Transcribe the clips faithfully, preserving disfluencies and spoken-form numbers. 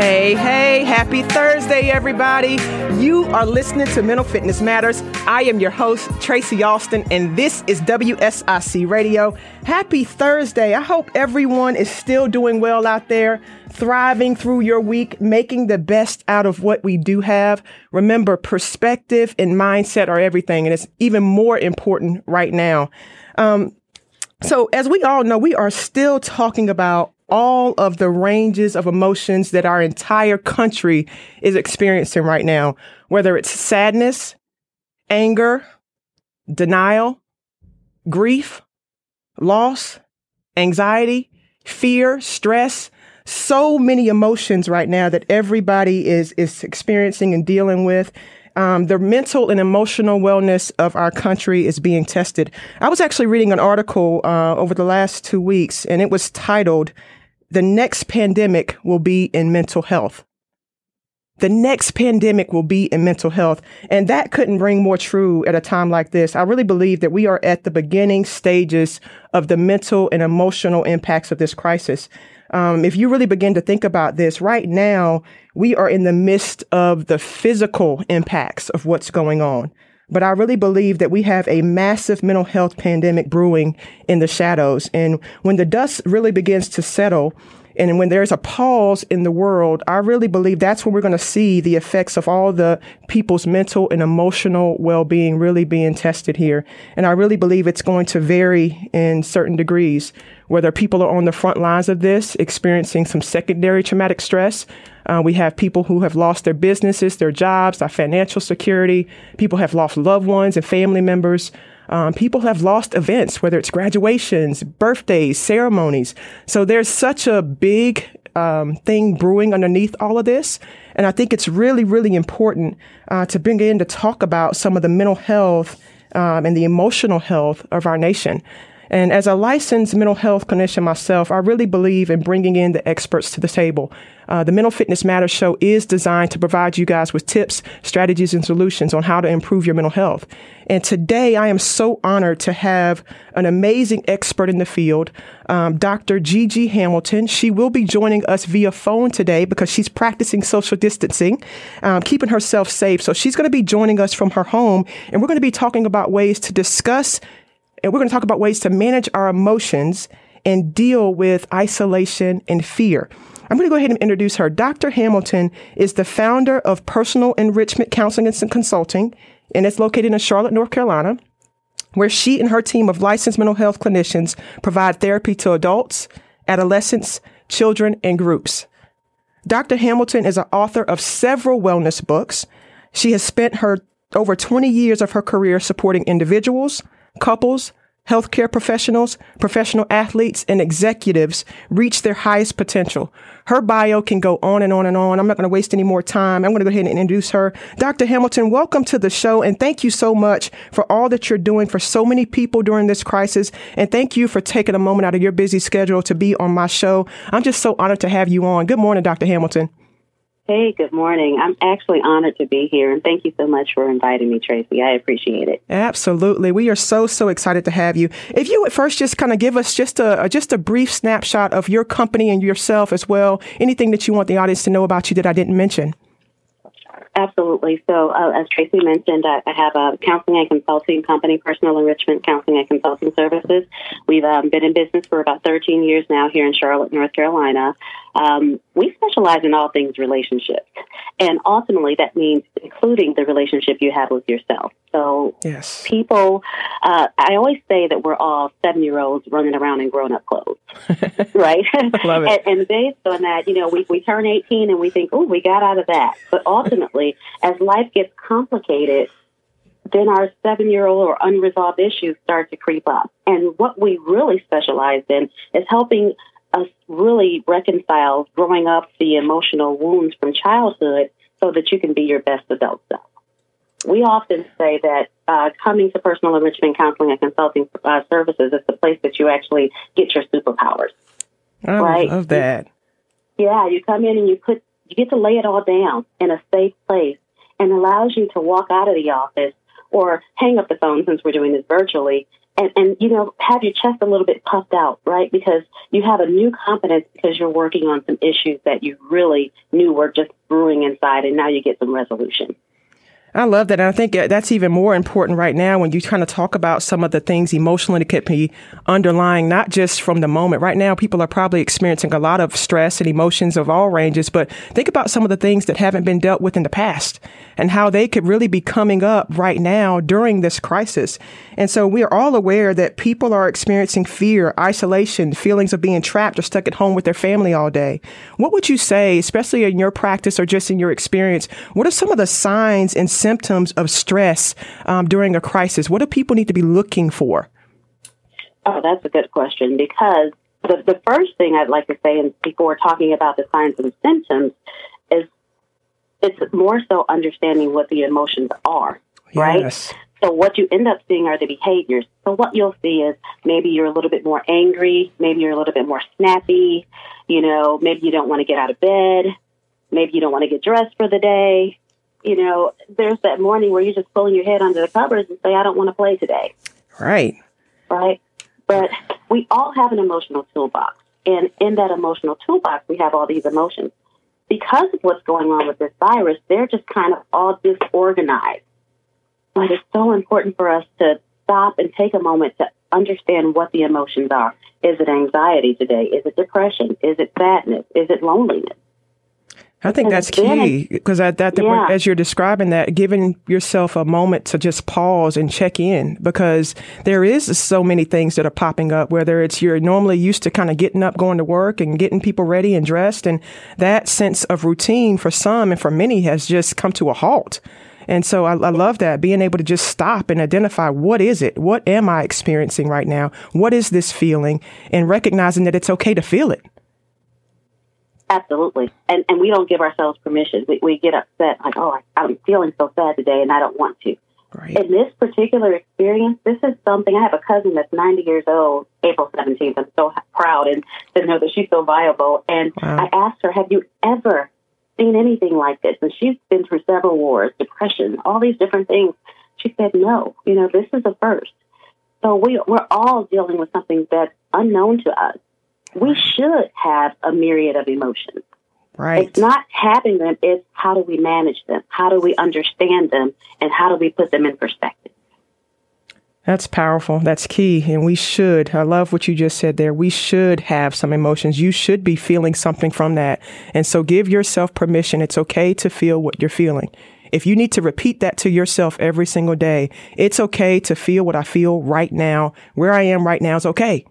Hey, hey, happy Thursday, everybody. You are listening to Mental Fitness Matters. I am your host, Tracy Austin, and this is W S I C Radio. Happy Thursday. I hope everyone is still doing well out there, thriving through your week, making the best out of what we do have. Remember, perspective and mindset are everything, and it's even more important right now. Um, so as we all know, we are still talking about all of the ranges of emotions that our entire country is experiencing right now, whether it's sadness, anger, denial, grief, loss, anxiety, fear, stress, so many emotions right now that everybody is, is experiencing and dealing with. Um, the mental and emotional wellness of our country is being tested. I was actually reading an article uh, over the last two weeks, and it was titled, "The Next Pandemic Will Be in Mental Health." The next pandemic will be in mental health. And that couldn't ring more true at a time like this. I really believe that we are at the beginning stages of the mental and emotional impacts of this crisis. Um, if you really begin to think about this right now, we are in the midst of the physical impacts of what's going on. But I really believe that we have a massive mental health pandemic brewing in the shadows. And when the dust really begins to settle, and when there's a pause in the world, I really believe that's when we're going to see the effects of all the people's mental and emotional well-being really being tested here. And I really believe it's going to vary in certain degrees, whether people are on the front lines of this, experiencing some secondary traumatic stress. Uh, we have people who have lost their businesses, their jobs, their financial security. People have lost loved ones and family members. Um, people have lost events, whether it's graduations, birthdays, ceremonies. So there's such a big um, thing brewing underneath all of this. And I think it's really, really important uh, to begin to talk about some of the mental health um, and the emotional health of our nation. And as a licensed mental health clinician myself, I really believe in bringing in the experts to the table. Uh, the Mental Fitness Matters show is designed to provide you guys with tips, strategies, and solutions on how to improve your mental health. And today, I am so honored to have an amazing expert in the field, um, Doctor Gigi Hamilton. She will be joining us via phone today because she's practicing social distancing, um, keeping herself safe. So she's going to be joining us from her home, and we're going to be talking about ways to discuss And we're going to talk about ways to manage our emotions and deal with isolation and fear. I'm going to go ahead and introduce her. Doctor Hamilton is the founder of Personal Enrichment Counseling and Consulting, and it's located in Charlotte, North Carolina, where she and her team of licensed mental health clinicians provide therapy to adults, adolescents, children, and groups. Doctor Hamilton is an author of several wellness books. She has spent her over twenty years of her career supporting individuals, couples, healthcare professionals, professional athletes, and executives reach their highest potential. Her bio can go on and on and on. I'm not going to waste any more time. I'm going to go ahead and introduce her. Doctor Hamilton, welcome to the show, and thank you so much for all that you're doing for so many people during this crisis, and thank you for taking a moment out of your busy schedule to be on my show. I'm just so honored to have you on. Good morning, Doctor Hamilton. Hey, good morning. I'm actually honored to be here, and thank you so much for inviting me, Tracy. I appreciate it. Absolutely. We are so, so excited to have you. If you would first just kind of give us just a just a brief snapshot of your company and yourself as well, anything that you want the audience to know about you that I didn't mention. Absolutely. So uh, as Tracy mentioned, I, I have a counseling and consulting company, Personal Enrichment Counseling and Consulting Services. We've um, been in business for about thirteen years now here in Charlotte, North Carolina. Um, we specialize in all things relationships. And ultimately, that means including the relationship you have with yourself. So yes. people, uh, I always say that we're all seven-year-olds running around in grown-up clothes, right? Love it. And, and based on that, you know, we, we turn eighteen and we think, oh, we got out of that. But ultimately, as life gets complicated, then our seven-year-old or unresolved issues start to creep up. And what we really specialize in is helping us really reconcile growing up the emotional wounds from childhood so that you can be your best adult self. We often say that uh, coming to Personal Enrichment Counseling and Consulting uh, Services is the place that you actually get your superpowers. I right? love that. You, yeah, you come in and you put You get to lay it all down in a safe place and allows you to walk out of the office or hang up the phone, since we're doing this virtually, and, and, you know, have your chest a little bit puffed out, right? Because you have a new confidence because you're working on some issues that you really knew were just brewing inside, and now you get some resolution. I love that. And I think that's even more important right now when you kind of talk about some of the things emotionally that could be underlying, not just from the moment. Right now, people are probably experiencing a lot of stress and emotions of all ranges. But think about some of the things that haven't been dealt with in the past and how they could really be coming up right now during this crisis. And so we are all aware that people are experiencing fear, isolation, feelings of being trapped or stuck at home with their family all day. What would you say, especially in your practice or just in your experience, what are some of the signs and symptoms of stress um, during a crisis? What do people need to be looking for? Oh, that's a good question, because the, the first thing I'd like to say, and before talking about the signs and symptoms, is it's more so understanding what the emotions are, right? Yes. So what you end up seeing are the behaviors. So what you'll see is maybe you're a little bit more angry, maybe you're a little bit more snappy, you know, maybe you don't want to get out of bed, maybe you don't want to get dressed for the day. You know, there's that morning where you're just pulling your head under the covers and say, I don't want to play today. Right. Right. But we all have an emotional toolbox. And in that emotional toolbox, we have all these emotions. Because of what's going on with this virus, they're just kind of all disorganized. But it's so important for us to stop and take a moment to understand what the emotions are. Is it anxiety today? Is it depression? Is it sadness? Is it loneliness? I think that's key, because I, that, that yeah. as you're describing that, giving yourself a moment to just pause and check in, because there is so many things that are popping up, whether it's you're normally used to kind of getting up, going to work and getting people ready and dressed. And that sense of routine for some and for many has just come to a halt. And so I, I love that, being able to just stop and identify, what is it? What am I experiencing right now? What is this feeling? And recognizing that it's okay to feel it. Absolutely. And and we don't give ourselves permission. We we get upset, like, oh, I, I'm feeling so sad today and I don't want to. Right. In this particular experience, this is something, I have a cousin that's ninety years old, April seventeenth. I'm so proud and to know that she's so viable. And wow. I asked her, have you ever seen anything like this? And she's been through several wars, depression, all these different things. She said, no, you know, this is a first. So we, we're all dealing with something that's unknown to us. We should have a myriad of emotions. Right. It's not having them, it's how do we manage them? How do we understand them? And how do we put them in perspective? That's powerful. That's key. And we should. I love what you just said there. We should have some emotions. You should be feeling something from that. And so give yourself permission. It's okay to feel what you're feeling. If you need to repeat that to yourself every single day, it's okay to feel what I feel right now. Where I am right now is okay.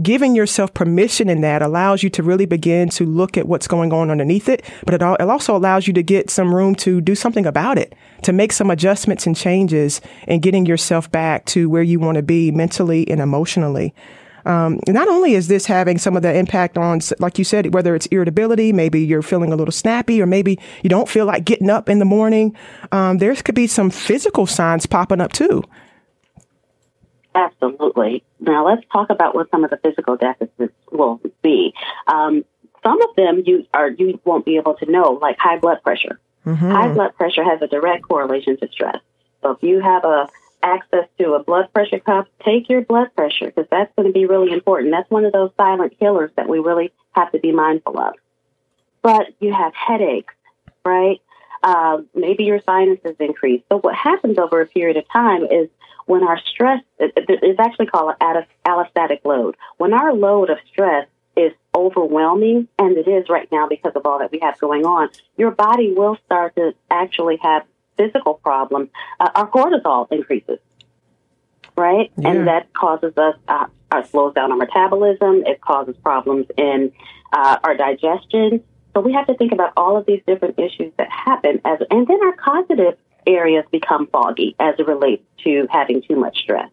Giving yourself permission in that allows you to really begin to look at what's going on underneath it, but it, all, it also allows you to get some room to do something about it, to make some adjustments and changes and getting yourself back to where you want to be mentally and emotionally. Um, not only is this having some of the impact on, like you said, whether it's irritability, maybe you're feeling a little snappy, or maybe you don't feel like getting up in the morning. Um, there could be some physical signs popping up too. Absolutely. Now, let's talk about what some of the physical deficits will be. Um, some of them you are you won't be able to know, like high blood pressure. Mm-hmm. High blood pressure has a direct correlation to stress. So if you have a access to a blood pressure cuff, take your blood pressure, because that's going to be really important. That's one of those silent killers that we really have to be mindful of. But you have headaches, right? Uh, maybe your sinuses increase. So what happens over a period of time is when our stress is actually called an allostatic load. When our load of stress is overwhelming, and it is right now because of all that we have going on, your body will start to actually have physical problems. Uh, our cortisol increases, right? Yeah. And that causes us, uh, uh, slows down our metabolism. It causes problems in uh, our digestion. So we have to think about all of these different issues that happen, as, and then our cognitive areas become foggy as it relates to having too much stress.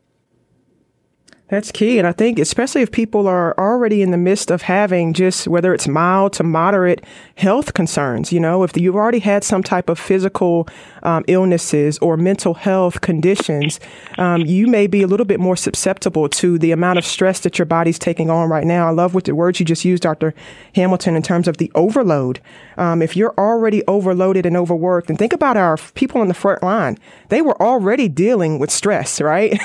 That's key. And I think especially if people are already in the midst of having just whether it's mild to moderate health concerns, you know, if you've already had some type of physical um, illnesses or mental health conditions, um, you may be a little bit more susceptible to the amount of stress that your body's taking on right now. I love what the words you just used, Doctor Hamilton, in terms of the overload. Um, if you're already overloaded and overworked, and think about our people on the front line, they were already dealing with stress, right?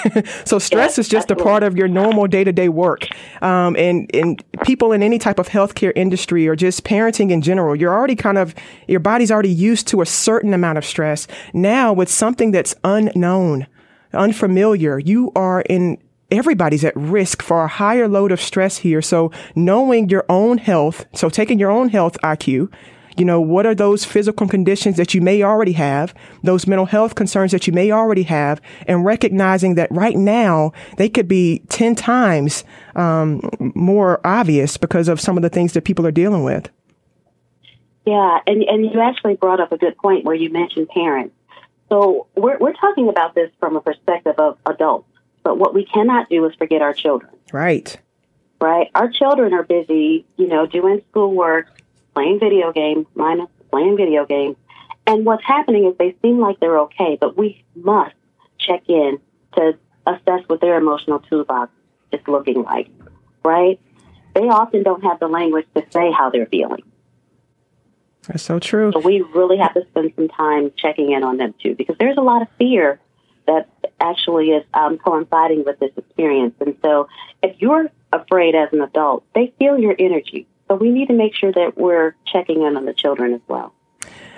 So stress yes, is just absolutely. a part of your normal day-to-day work. Um, and, and people in any type of healthcare industry or just parenting in general, you're already kind of, your body's already used to a certain amount of stress. Now with something that's unknown, unfamiliar, you are in, everybody's at risk for a higher load of stress here. So knowing your own health, so taking your own health I Q, you know, what are those physical conditions that you may already have, those mental health concerns that you may already have, and recognizing that right now they could be ten times um, more obvious because of some of the things that people are dealing with. Yeah, and, and you actually brought up a good point where you mentioned parents. So we're, we're talking about this from a perspective of adults, but what we cannot do is forget our children. Right. Right. Our children are busy, you know, doing schoolwork, playing video games, minus playing video games. And what's happening is they seem like they're okay, but we must check in to assess what their emotional toolbox is looking like, right? They often don't have the language to say how they're feeling. That's so true. So we really have to spend some time checking in on them, too, because there's a lot of fear that actually is um, coinciding with this experience. And so if you're afraid as an adult, they feel your energy. So we need to make sure that we're checking in on the children as well.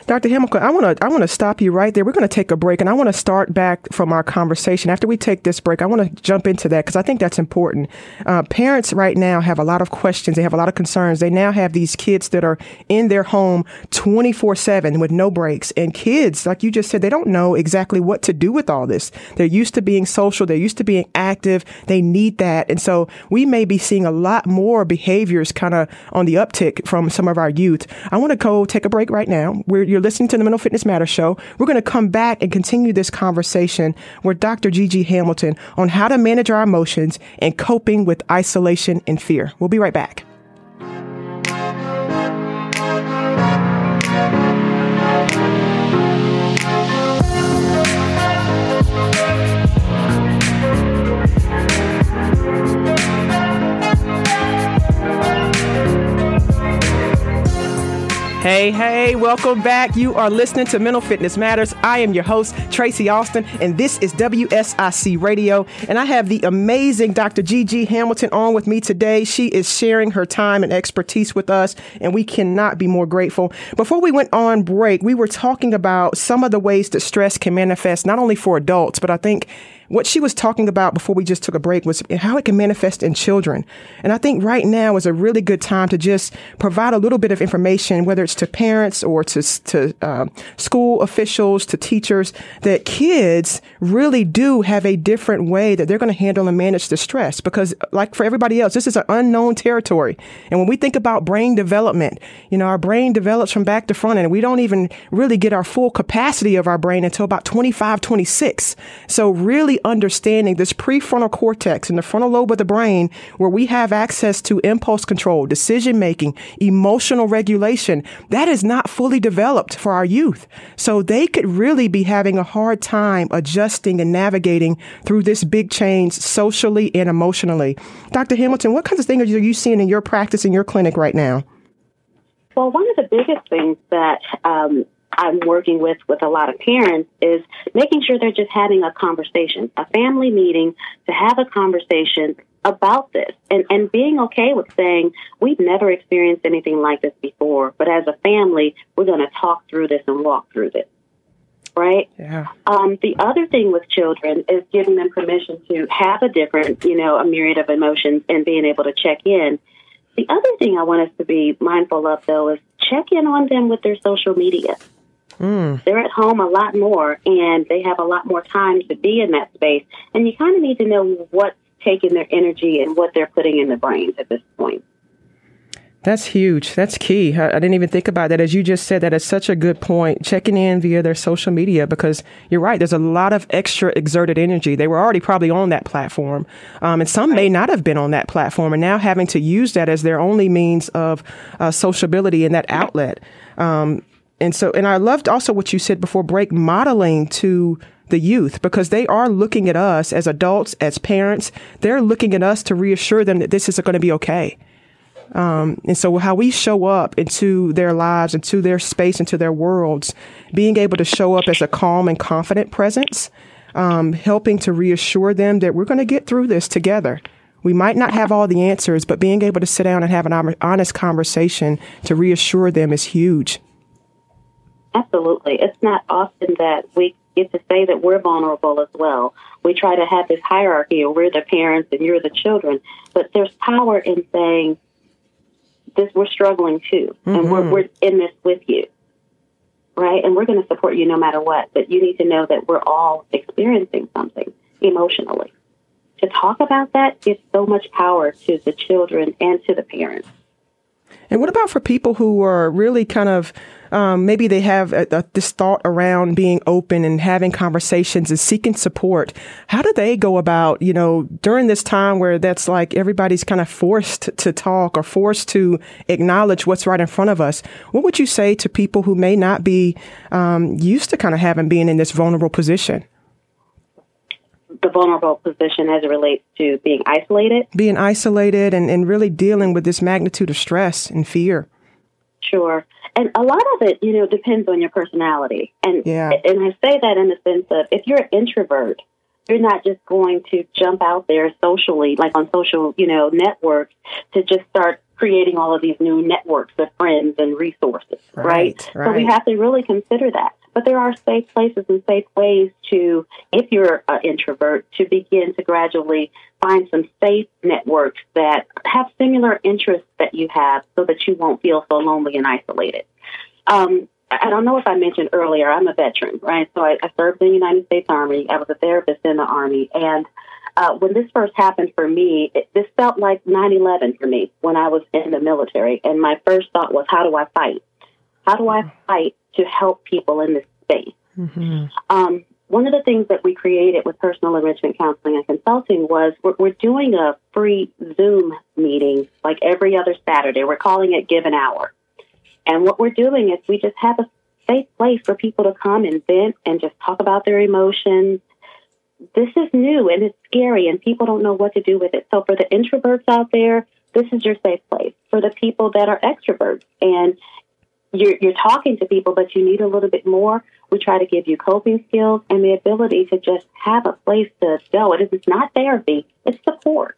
Doctor Hamilton, I want to I want to stop you right there. We're going to take a break, and I want to start back from our conversation. After we take this break, I want to jump into that because I think that's important. Uh, parents right now have a lot of questions. They have a lot of concerns. They now have these kids that are in their home twenty-four seven with no breaks. And kids, like you just said, they don't know exactly what to do with all this. They're used to being social. They're used to being active. They need that. And so we may be seeing a lot more behaviors kind of on the uptick from some of our youth. I want to go take a break right now. We're You're listening to the Mental Fitness Matters show. We're going to come back and continue this conversation with Doctor Gigi Hamilton on how to manage our emotions and coping with isolation and fear. We'll be right back. Hey, hey, welcome back. You are listening to Mental Fitness Matters. I am your host, Tracy Austin, and this is W S I C Radio. And I have the amazing Doctor Gigi Hamilton on with me today. She is sharing her time and expertise with us, and we cannot be more grateful. Before we went on break, we were talking about some of the ways that stress can manifest, not only for adults, but I think what she was talking about before we just took a break was how it can manifest in children. And I think right now is a really good time to just provide a little bit of information, whether it's to parents or to to um, school officials, to teachers, that kids really do have a different way that they're going to handle and manage the stress. Because like for everybody else, this is an unknown territory. And when we think about brain development, you know, our brain develops from back to front, and we don't even really get our full capacity of our brain until about twenty-five, twenty-six. So really understanding this prefrontal cortex and the frontal lobe of the brain where we have access to impulse control, decision making, emotional regulation, that is not fully developed for our youth. So they could really be having a hard time adjusting and navigating through this big change socially and emotionally. Doctor Hamilton, what kinds of things are you seeing in your practice, in your clinic right now? Well, one of the biggest things that um I'm working with with a lot of parents is making sure they're just having a conversation, a family meeting to have a conversation about this and, and being okay with saying we've never experienced anything like this before, but as a family, we're going to talk through this and walk through this, right? Yeah. Um, the other thing with children is giving them permission to have a different, you know, a myriad of emotions and being able to check in. The other thing I want us to be mindful of, though, is check in on them with their social media. Mm. They're at home a lot more, and they have a lot more time to be in that space. And you kind of need to know what's taking their energy and what they're putting in their brains at this point. That's huge. That's key. I, I didn't even think about that. As you just said, that is such a good point. Checking in via their social media, because you're right. There's a lot of extra exerted energy. They were already probably on that platform. Um, and some may not have been on that platform and now having to use that as their only means of uh, sociability and that outlet. Um, and so, and I loved also what you said before break, modeling to the youth, because they are looking at us as adults, as parents. They're looking at us to reassure them that this is going to be okay. Um, and so how we show up into their lives, into their space, into their worlds, being able to show up as a calm and confident presence, um, helping to reassure them that we're going to get through this together. We might not have all the answers, but being able to sit down and have an honest conversation to reassure them is huge. Absolutely. It's not often that we get to say that we're vulnerable as well. We try to have this hierarchy of we're the parents and you're the children, but there's power in saying, this, we're struggling too, and mm-hmm. we're, we're in this with you, right? And we're going to support you no matter what, but you need to know that we're all experiencing something emotionally. To talk about that gives so much power to the children and to the parents. And what about for people who are really kind of, um, maybe they have a, a, this thought around being open and having conversations and seeking support? How do they go about, you know, during this time where that's like everybody's kind of forced to talk or forced to acknowledge what's right in front of us? What would you say to people who may not be um, used to kind of having being in this vulnerable position? The vulnerable position as it relates to being isolated? Being isolated and, and really dealing with this magnitude of stress and fear. Sure. And a lot of it, you know, depends on your personality. And, yeah. and I say that in the sense of if you're an introvert, you're not just going to jump out there socially, like on social, you know, networks to just start creating all of these new networks of friends and resources, right? right? right. So we have to really consider that. But there are safe places and safe ways to, if you're an introvert, to begin to gradually find some safe networks that have similar interests that you have so that you won't feel so lonely and isolated. Um, I don't know if I mentioned earlier, I'm a veteran, right? So I, I served in the United States Army. I was a therapist in the Army. And uh, when this first happened for me, it, this felt like nine eleven for me when I was in the military. And my first thought was, how do I fight? How do I fight to help people in this space? Mm-hmm. Um, one of the things that we created with Personal Enrichment Counseling and Consulting was we're, we're doing a free Zoom meeting like every other Saturday. We're calling it Give an Hour. And what we're doing is we just have a safe place for people to come and vent and just talk about their emotions. This is new and it's scary and people don't know what to do with it. So for the introverts out there, this is your safe place. For the people that are extroverts and You're, you're talking to people, but you need a little bit more, we try to give you coping skills and the ability to just have a place to go. It is not therapy. It's support.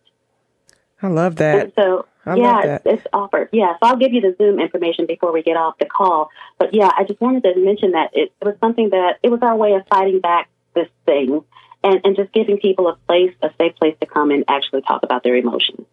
I love that. And so, I yeah, love that. It's, it's offered. Yeah, so I'll give you the Zoom information before we get off the call. But, yeah, I just wanted to mention that it, it was something that it was our way of fighting back this thing and, and just giving people a place, a safe place to come and actually talk about their emotions.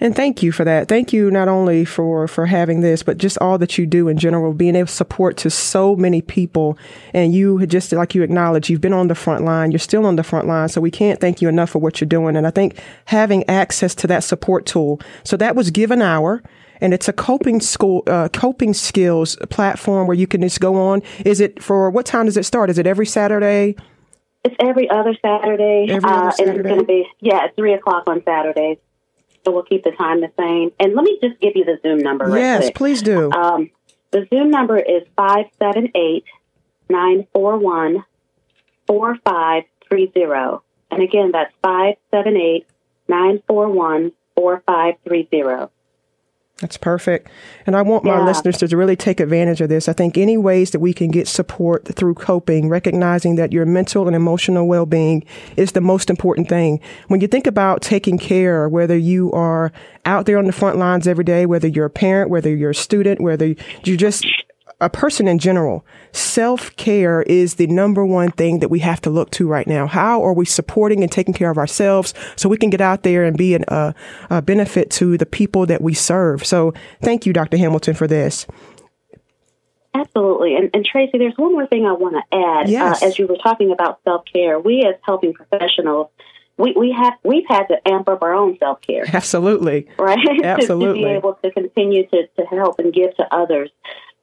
And thank you for that. Thank you not only for, for having this, but just all that you do in general, being able to support to so many people. And you just, like you acknowledge, you've been on the front line. You're still on the front line. So we can't thank you enough for what you're doing. And I think having access to that support tool. So that was Give an Hour. And it's a coping school, uh, coping skills platform where you can just go on. Is it for, what time does it start? Is it every Saturday? It's every other Saturday. Every other Saturday. Uh, and it's going to be, yeah, it's three o'clock on Saturdays. So we'll keep the time the same. And let me just give you the Zoom number right Yes, quick. Please do. Um, the Zoom number is five seven eight, nine four one, four five three zero. And again, that's five seven eight, nine four one, four five three zero. That's perfect. And I want my yeah. listeners to really take advantage of this. I think any ways that we can get support through coping, recognizing that your mental and emotional well-being is the most important thing. When you think about taking care, whether you are out there on the front lines every day, whether you're a parent, whether you're a student, whether you just a person in general, self-care is the number one thing that we have to look to right now. How are we supporting and taking care of ourselves so we can get out there and be an, uh, a benefit to the people that we serve? So thank you, Doctor Hamilton, for this. Absolutely. And, and Tracy, there's one more thing I want to add. Yes. Uh, as you were talking about self-care, we as helping professionals we, we have, we've had to amp up our own self-care. Absolutely. Right? Absolutely. to, to be able to continue to, to help and give to others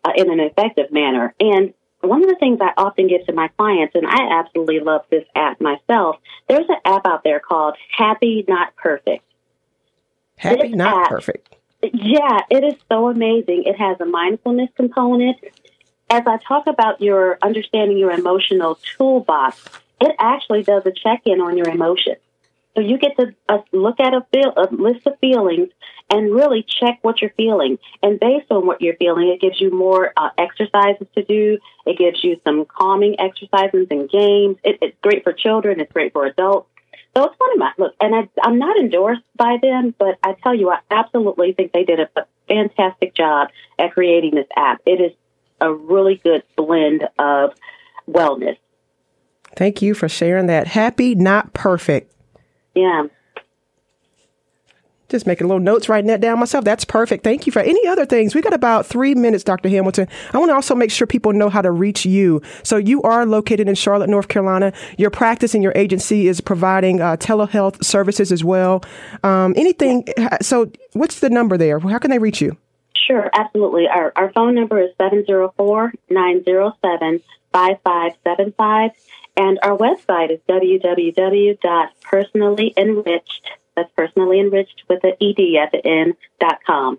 uh, in an effective manner. And one of the things I often give to my clients, and I absolutely love this app myself, there's an app out there called Happy Not Perfect. Happy this Not app, Perfect. Yeah, it is so amazing. It has a mindfulness component. As I talk about your understanding your emotional toolbox, it actually does a check-in on your emotions. So you get to uh, look at a, feel, a list of feelings and really check what you're feeling. And based on what you're feeling, it gives you more uh, exercises to do. It gives you some calming exercises and games. It, it's great for children. It's great for adults. So it's one of my, look, and I, I'm not endorsed by them, but I tell you, I absolutely think they did a fantastic job at creating this app. It is a really good blend of wellness. Thank you for sharing that. Happy, not perfect. Yeah. Just making little notes, writing that down myself. That's perfect. Thank you for any other things. We got about three minutes, Doctor Hamilton. I want to also make sure people know how to reach you. So you are located in Charlotte, North Carolina. Your practice and your agency is providing uh, telehealth services as well. Um, anything. So what's the number there? How can they reach you? Sure, absolutely. Our, our phone number is seven zero four, nine zero seven, five five seven five. And our website is w w w dot personally enriched dot com. That's personally enriched with an E D at the end, dot com.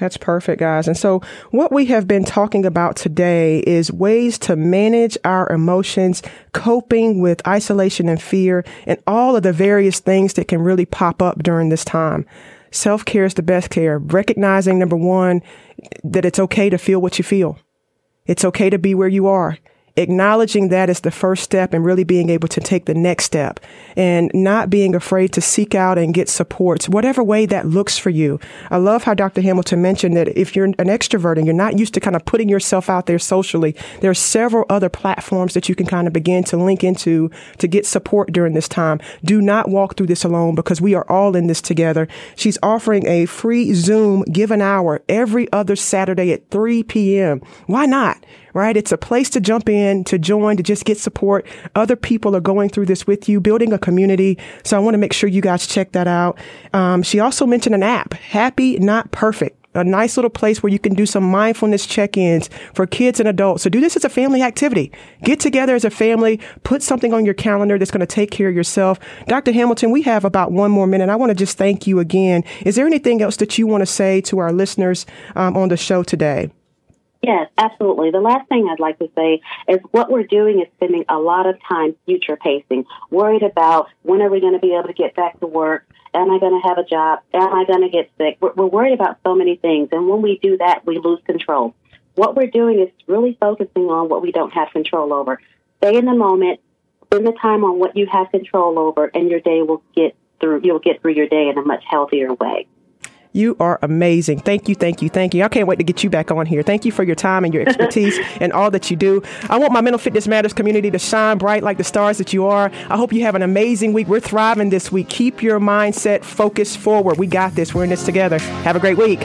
That's perfect, guys. And so what we have been talking about today is ways to manage our emotions, coping with isolation and fear, and all of the various things that can really pop up during this time. Self-care is the best care. Recognizing, number one, that it's okay to feel what you feel. It's okay to be where you are. Acknowledging that is the first step and really being able to take the next step and not being afraid to seek out and get supports, whatever way that looks for you. I love how Doctor Hamilton mentioned that if you're an extrovert and you're not used to kind of putting yourself out there socially, there are several other platforms that you can kind of begin to link into to get support during this time. Do not walk through this alone because we are all in this together. She's offering a free Zoom Give an Hour every other Saturday at three p.m. Why not? Right? It's a place to jump in, to join, to just get support. Other people are going through this with you, building a community. So I want to make sure you guys check that out. Um, she also mentioned an app, Happy Not Perfect, a nice little place where you can do some mindfulness check-ins for kids and adults. So do this as a family activity. Get together as a family, put something on your calendar that's going to take care of yourself. Doctor Hamilton, we have about one more minute. I want to just thank you again. Is there anything else that you want to say to our listeners um, on the show today? Yes, absolutely. The last thing I'd like to say is what we're doing is spending a lot of time future pacing, worried about when are we going to be able to get back to work? Am I going to have a job? Am I going to get sick? We're, we're worried about so many things. And when we do that, we lose control. What we're doing is really focusing on what we don't have control over. Stay in the moment, spend the time on what you have control over, and your day will get through. You'll get through your day in a much healthier way. You are amazing. Thank you, thank you, thank you. I can't wait to get you back on here. Thank you for your time and your expertise and all that you do. I want my Mental Fitness Matters community to shine bright like the stars that you are. I hope you have an amazing week. We're thriving this week. Keep your mindset focused forward. We got this. We're in this together. Have a great week.